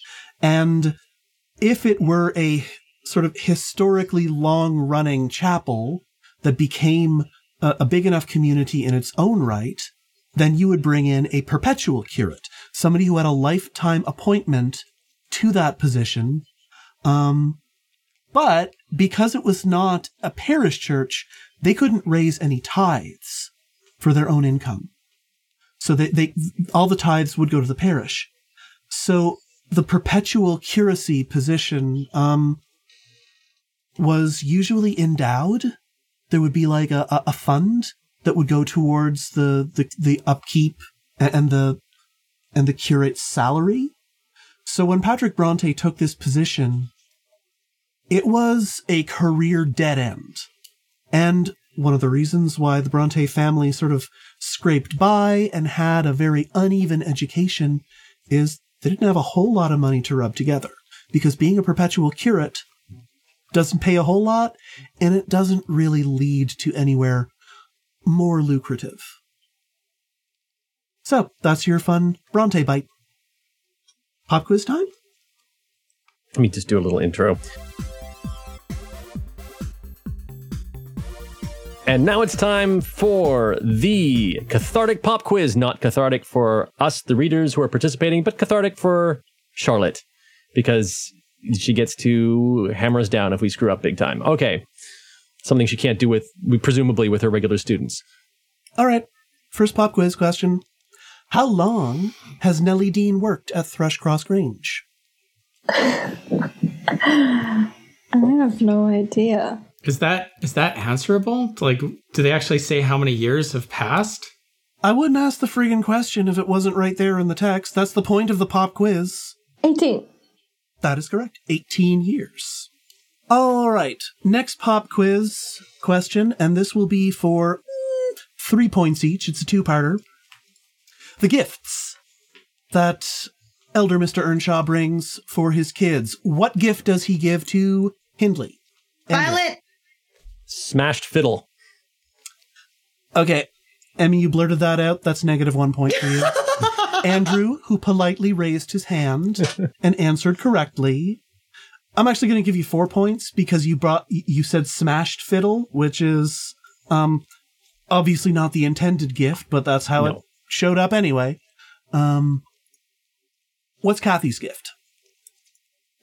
And if it were a sort of historically long-running chapel that became a big enough community in its own right, then you would bring in a perpetual curate, somebody who had a lifetime appointment to that position. But because it was not a parish church, they couldn't raise any tithes for their own income. So they all the tithes would go to the parish. So the perpetual curacy position was usually endowed. There would be like a fund that would go towards the upkeep and the curate's salary. So when Patrick Bronte took this position, it was a career dead end. And one of the reasons why the Bronte family sort of scraped by and had a very uneven education is they didn't have a whole lot of money to rub together, because being a perpetual curate doesn't pay a whole lot, and it doesn't really lead to anywhere more lucrative. So that's your fun Bronte bite. Pop quiz time? Let me just do a little intro. And now it's time for the cathartic pop quiz. Not cathartic for us, the readers who are participating, but cathartic for Charlotte, because she gets to hammer us down if we screw up big time. Okay. Something she can't do with, presumably, with her regular students. All right. First pop quiz question. How long has Nellie Dean worked at Thrushcross Grange? I have no idea. Is that answerable? Like, do they actually say how many years have passed? I wouldn't ask the friggin' question if it wasn't right there in the text. That's the point of the pop quiz. 18. That is correct. 18 years. All right. Next pop quiz question, and this will be for 3 points each. It's a two-parter. The gifts that Elder Mr. Earnshaw brings for his kids. What gift does he give to Hindley? Violet! Smashed fiddle. Okay. Emmy, you blurted that out. That's -1 point for you. Andrew, who politely raised his hand and answered correctly. I'm actually going to give you 4 points because you said smashed fiddle, which is obviously not the intended gift, but that's how it showed up anyway. What's Kathy's gift?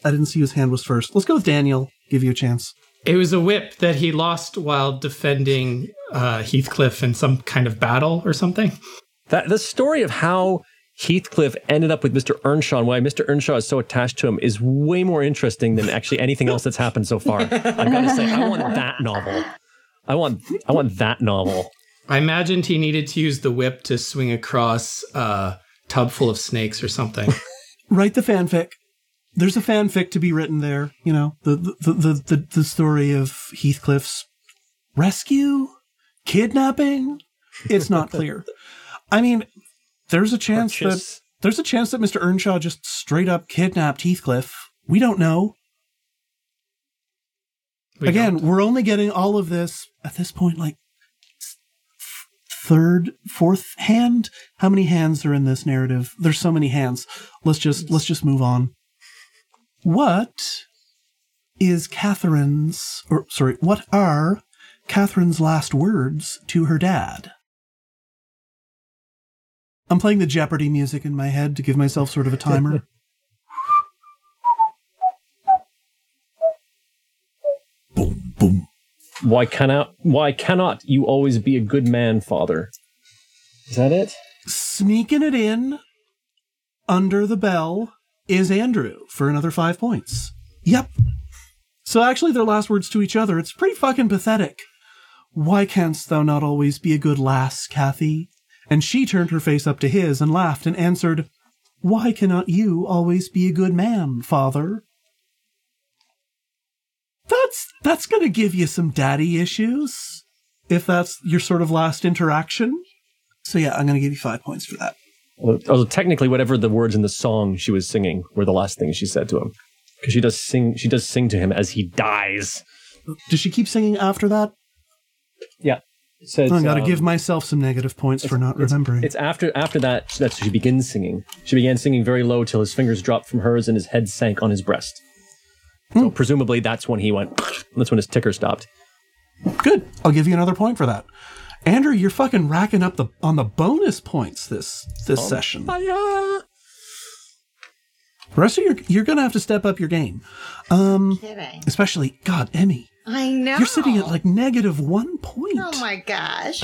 I didn't see whose hand was first. Let's go with Daniel. Give you a chance. It was a whip that he lost while defending Heathcliff in some kind of battle or something. The story of how Heathcliff ended up with Mr. Earnshaw and why Mr. Earnshaw is so attached to him is way more interesting than actually anything else that's happened so far. I've got to say, I want that novel. I want that novel. I imagined he needed to use the whip to swing across a tub full of snakes or something. Write the fanfic. There's a fanfic to be written there, you know, the story of Heathcliff's rescue, kidnapping. It's not clear. I mean, there's a chance that Mr. Earnshaw just straight up kidnapped Heathcliff. We don't know. We're only getting all of this at this point, like fourth hand. How many hands are in this narrative? There's so many hands. Let's just move on. What are Catherine's last words to her dad? I'm playing the Jeopardy music in my head to give myself sort of a timer. Boom, boom. Why cannot you always be a good man, father? Is that it? Sneaking it in under the bell is Andrew for another 5 points. Yep. So actually their last words to each other, it's pretty fucking pathetic. Why canst thou not always be a good lass, Kathy? And she turned her face up to his and laughed and answered, Why cannot you always be a good man, father? That's going to give you some daddy issues, if that's your sort of last interaction. So yeah, I'm going to give you 5 points for that. Although technically, whatever the words in the song she was singing were the last things she said to him, because she does sing to him as he dies. Does she keep singing after that? Yeah. So I got to give myself some -points for not remembering. It's after that that she begins singing. She began singing very low till his fingers dropped from hers and his head sank on his breast. So presumably that's when he went. That's when his ticker stopped. Good. I'll give you another point for that. Andrew, you're fucking racking up on the bonus points this session. Fire. The rest of you're gonna have to step up your game. Especially, God, Emmy. I know. You're sitting at like -1 point. Oh my gosh.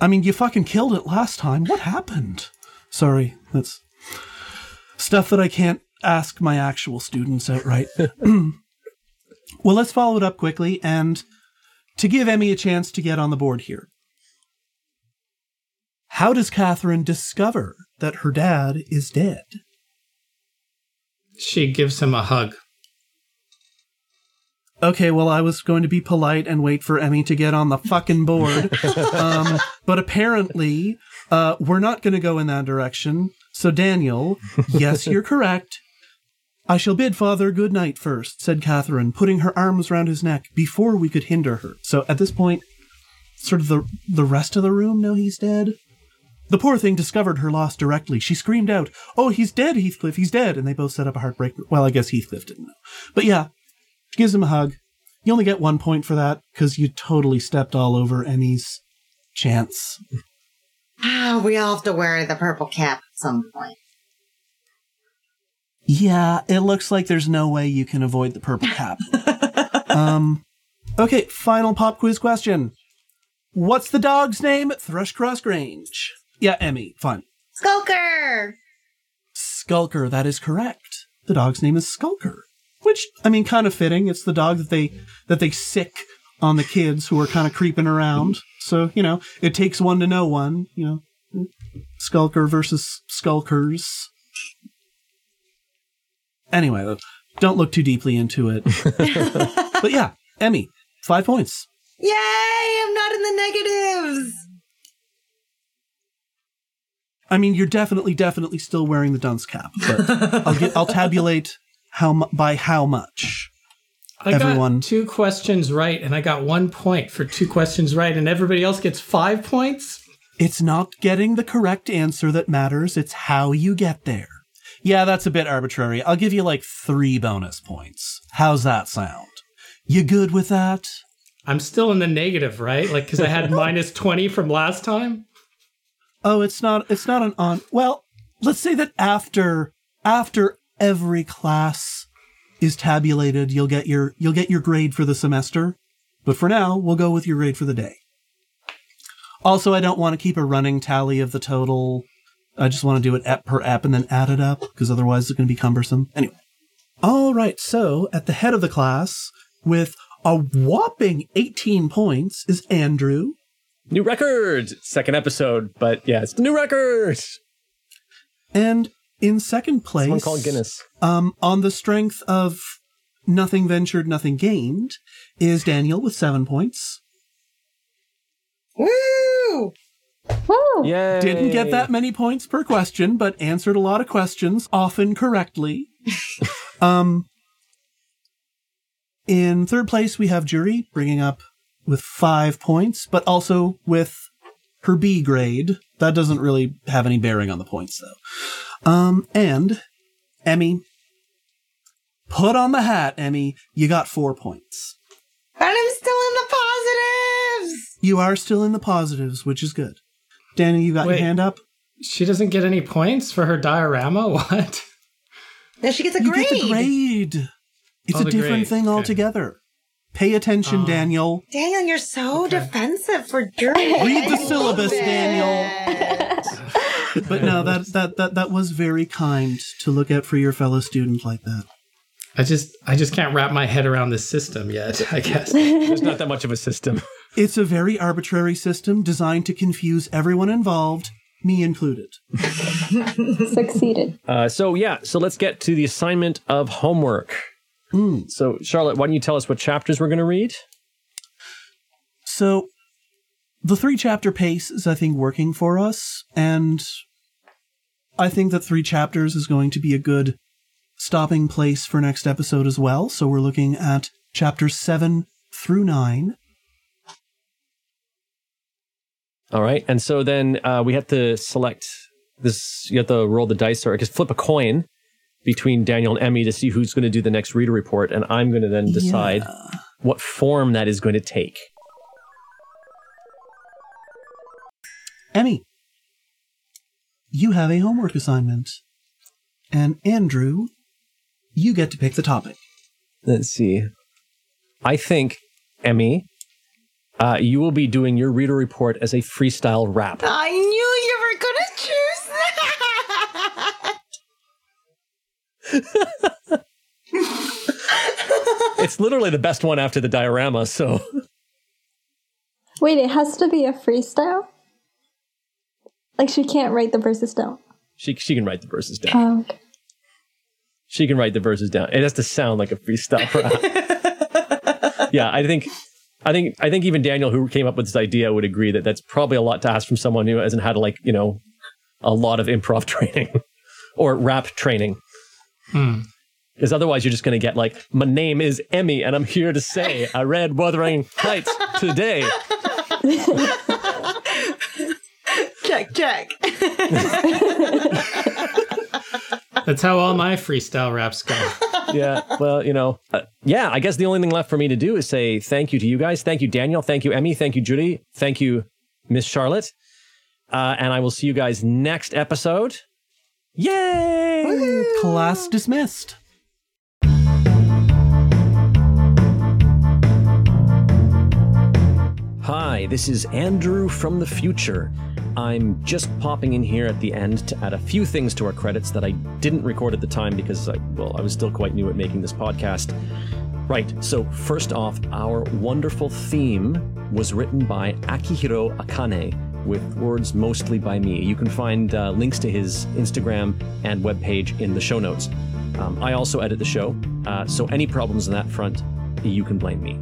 I mean, you fucking killed it last time. What happened? Sorry, that's stuff that I can't ask my actual students outright. Well, let's follow it up quickly and to give Emmy a chance to get on the board here. How does Catherine discover that her dad is dead? She gives him a hug. Okay, well, I was going to be polite and wait for Emmy to get on the fucking board. But apparently, we're not going to go in that direction. So, Daniel, yes, you're correct. I shall bid father good night first, said Catherine, putting her arms round his neck before we could hinder her. So at this point, sort of the rest of the room know he's dead. The poor thing discovered her loss directly. She screamed out, Oh, he's dead, Heathcliff, he's dead. And they both set up a heartbreak. Well, I guess Heathcliff didn't know. But yeah. She gives him a hug. You only get 1 point for that because you totally stepped all over Emmy's chance. We all have to wear the purple cap at some point. Yeah, it looks like there's no way you can avoid the purple cap. Okay, final pop quiz question. What's the dog's name at Thrushcross Grange? Yeah, Emmy, fun. Skulker! Skulker, that is correct. The dog's name is Skulker, which, I mean, kind of fitting. It's the dog that they sic on the kids who are kind of creeping around. So, you know, it takes one to know one, you know. Skulker versus Skulkers. Anyway, don't look too deeply into it. But yeah, Emmy, 5 points. Yay! I'm not in the negatives! I mean, you're definitely still wearing the dunce cap, but I'll tabulate by how much. I got 2 questions right, and I got 1 point for 2 questions right, and everybody else gets 5 points? It's not getting the correct answer that matters. It's how you get there. Yeah, that's a bit arbitrary. I'll give you 3 bonus points. How's that sound? You good with that? I'm still in the negative, right? Because I had minus 20 from last time? Oh, it's not an on... Well, let's say that after every class is tabulated, you'll get your grade for the semester. But for now, we'll go with your grade for the day. Also, I don't want to keep a running tally of the total... I just want to do it app per app and then add it up, because otherwise it's going to be cumbersome. Anyway. All right, so at the head of the class, with a whopping 18 points, is Andrew. New record! Second episode, but yeah, it's the new record! And in second place... Someone called Guinness. On the strength of nothing ventured, nothing gained, is Daniel with 7 points. Woo! Woo! Yay. Didn't get that many points per question, but answered a lot of questions, often correctly. In third place, we have Jury, bringing up with 5 points, but also with her B grade. That doesn't really have any bearing on the points, though. And Emmy, put on the hat, Emmy. You got 4 points. But I'm still in the positives! You are still in the positives, which is good. Danny, you got your hand up? She doesn't get any points for her diorama? What? No, she gets a grade. You get the grade. It's a different thing altogether. Okay. Pay attention, Daniel. Daniel, you're so defensive for German. Read the syllabus, Daniel. But no, that was very kind to look at for your fellow student like that. I just can't wrap my head around this system yet, I guess. There's not that much of a system. It's a very arbitrary system designed to confuse everyone involved, me included. Succeeded. So let's get to the assignment of homework. Mm. So, Charlotte, why don't you tell us what chapters we're going to read? So, the 3-chapter pace is, I think, working for us, and I think that 3 chapters is going to be a good stopping place for next episode as well. So we're looking at chapters 7 through 9. All right, and so then we have to select this. You have to roll the dice, or I guess flip a coin between Daniel and Emmy to see who's going to do the next reader report, and I'm going to then decide what form that is going to take. Emmy, you have a homework assignment, and Andrew, you get to pick the topic. Let's see. I think, Emmy, you will be doing your reader report as a freestyle rap. I knew you were going to choose that! It's literally the best one after the diorama, so... Wait, it has to be a freestyle? She can't write the verses down. She can write the verses down. Oh, okay. She can write the verses down. It has to sound like a freestyle rap. Yeah, I think even Daniel, who came up with this idea, would agree that that's probably a lot to ask from someone who hasn't had a lot of improv training or rap training. Because otherwise you're just going to get my name is Emmy and I'm here to say I read Wuthering Heights today. Check. That's how all my freestyle raps go. Yeah, well, yeah, I guess the only thing left for me to do is say thank you to you guys. Thank you, Daniel. Thank you, Emmy. Thank you, Judy. Thank you, Miss Charlotte. And I will see you guys next episode. Yay! Woo-hoo! Class dismissed. Hi, this is Andrew from the future. I'm just popping in here at the end to add a few things to our credits that I didn't record at the time because I was still quite new at making this podcast. Right, so first off, our wonderful theme was written by Akihiro Akane with words mostly by me. You can find links to his Instagram and webpage in the show notes. I also edit the show, so any problems on that front, you can blame me.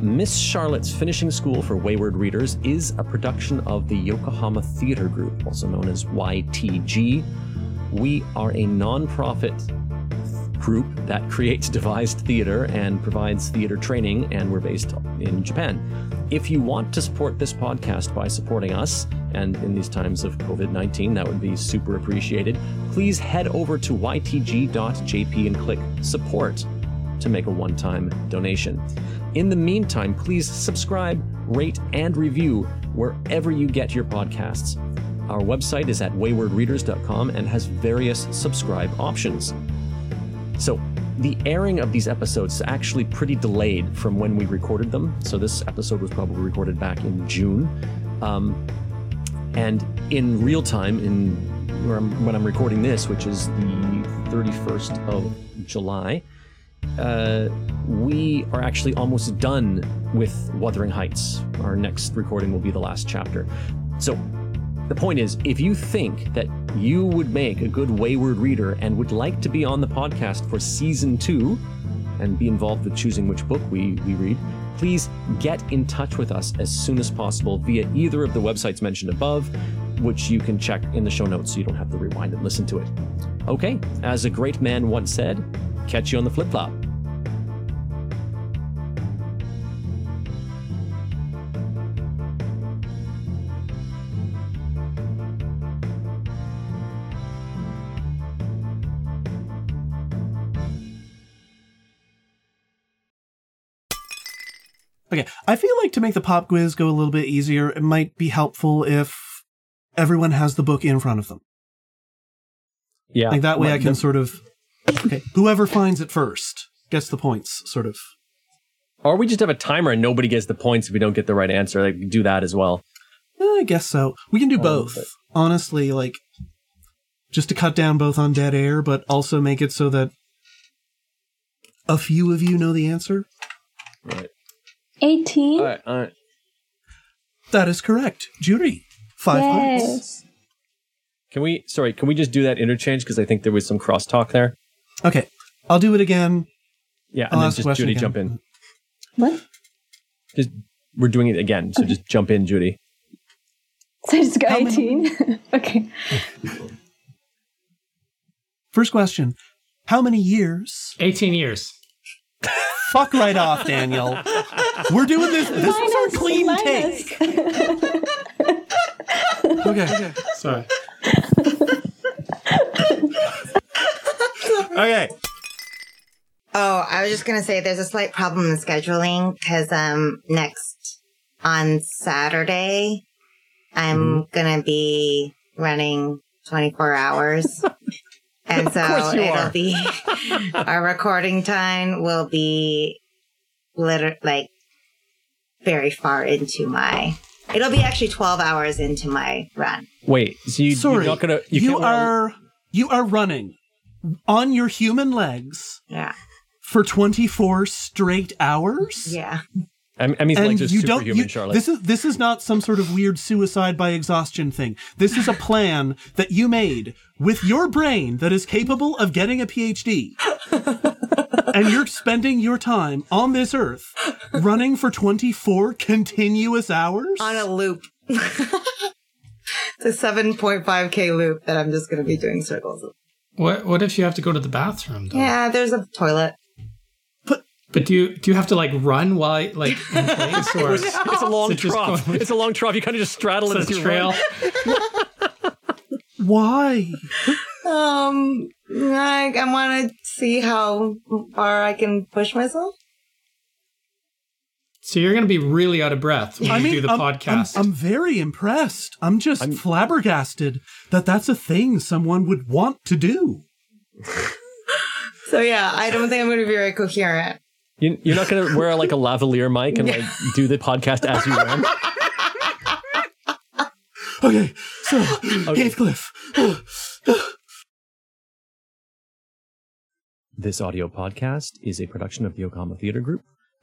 Miss Charlotte's Finishing School for Wayward Readers is a production of the Yokohama Theater Group, also known as YTG. We are a non-profit group that creates devised theater and provides theater training, and we're based in Japan. If you want to support this podcast by supporting us, and in these times of COVID-19, that would be super appreciated, please head over to ytg.jp and click support to make a one-time donation. In the meantime, please subscribe, rate, and review wherever you get your podcasts. Our website is at waywardreaders.com and has various subscribe options. So the airing of these episodes is actually pretty delayed from when we recorded them. So this episode was probably recorded back in June. And in real time, when I'm recording this, which is the 31st of July, we are actually almost done with Wuthering Heights. Our next recording will be the last chapter. So the point is, if you think that you would make a good wayward reader and would like to be on the podcast for season 2 and be involved with choosing which book we read, please get in touch with us as soon as possible via either of the websites mentioned above, which you can check in the show notes so you don't have to rewind and listen to it. Okay, as a great man once said, catch you on the flip-flop. Okay, I feel like to make the pop quiz go a little bit easier, it might be helpful if everyone has the book in front of them. Yeah. Like that way I can sort of... Okay, whoever finds it first gets the points, sort of. Or we just have a timer and nobody gets the points if we don't get the right answer. Like, we do that as well. I guess so. We can do both. Honestly, like, just to cut down both on dead air, but also make it so that a few of you know the answer. Right. 18? All right. That is correct. Judy, 5 points. Can we just do that interchange? Because I think there was some crosstalk there. Okay, I'll do it again. Yeah, and then just Judy again. Jump in. What? We're doing it again, so okay. Just jump in, Judy. So I just got 18? Okay. First question. How many years? 18 years. Fuck right off, Daniel. We're doing this. This was our clean take. Okay. Sorry. Okay. Oh, I was just going to say there's a slight problem in scheduling because next on Saturday, I'm going to be running 24 hours. And so it'll be our recording time will be very far into my... It'll be actually 12 hours into my run. Wait, so you're not going to... You are running on your human legs for 24 straight hours? Yeah. Emmy's legs are superhuman, Charlotte. This is not some sort of weird suicide by exhaustion thing. This is a plan that you made with your brain that is capable of getting a PhD. And you're spending your time on this earth running for 24 continuous hours? On a loop. It's a 7.5K loop that I'm just going to be doing circles with. What if you have to go to the bathroom, though? Yeah, there's a toilet. But do you have to run while in place, or it's a long trough? It's a long trough. You kind of just straddle it as you trail. Why? I want to see how far I can push myself. So you're going to be really out of breath when you do the podcast. I'm very impressed. I'm flabbergasted that that's a thing someone would want to do. So yeah, I don't think I'm going to be very coherent. You're not going to wear like a lavalier mic and like do the podcast as you want? Okay, so Heathcliff. This audio podcast is a production of the Yokohama Theater Group.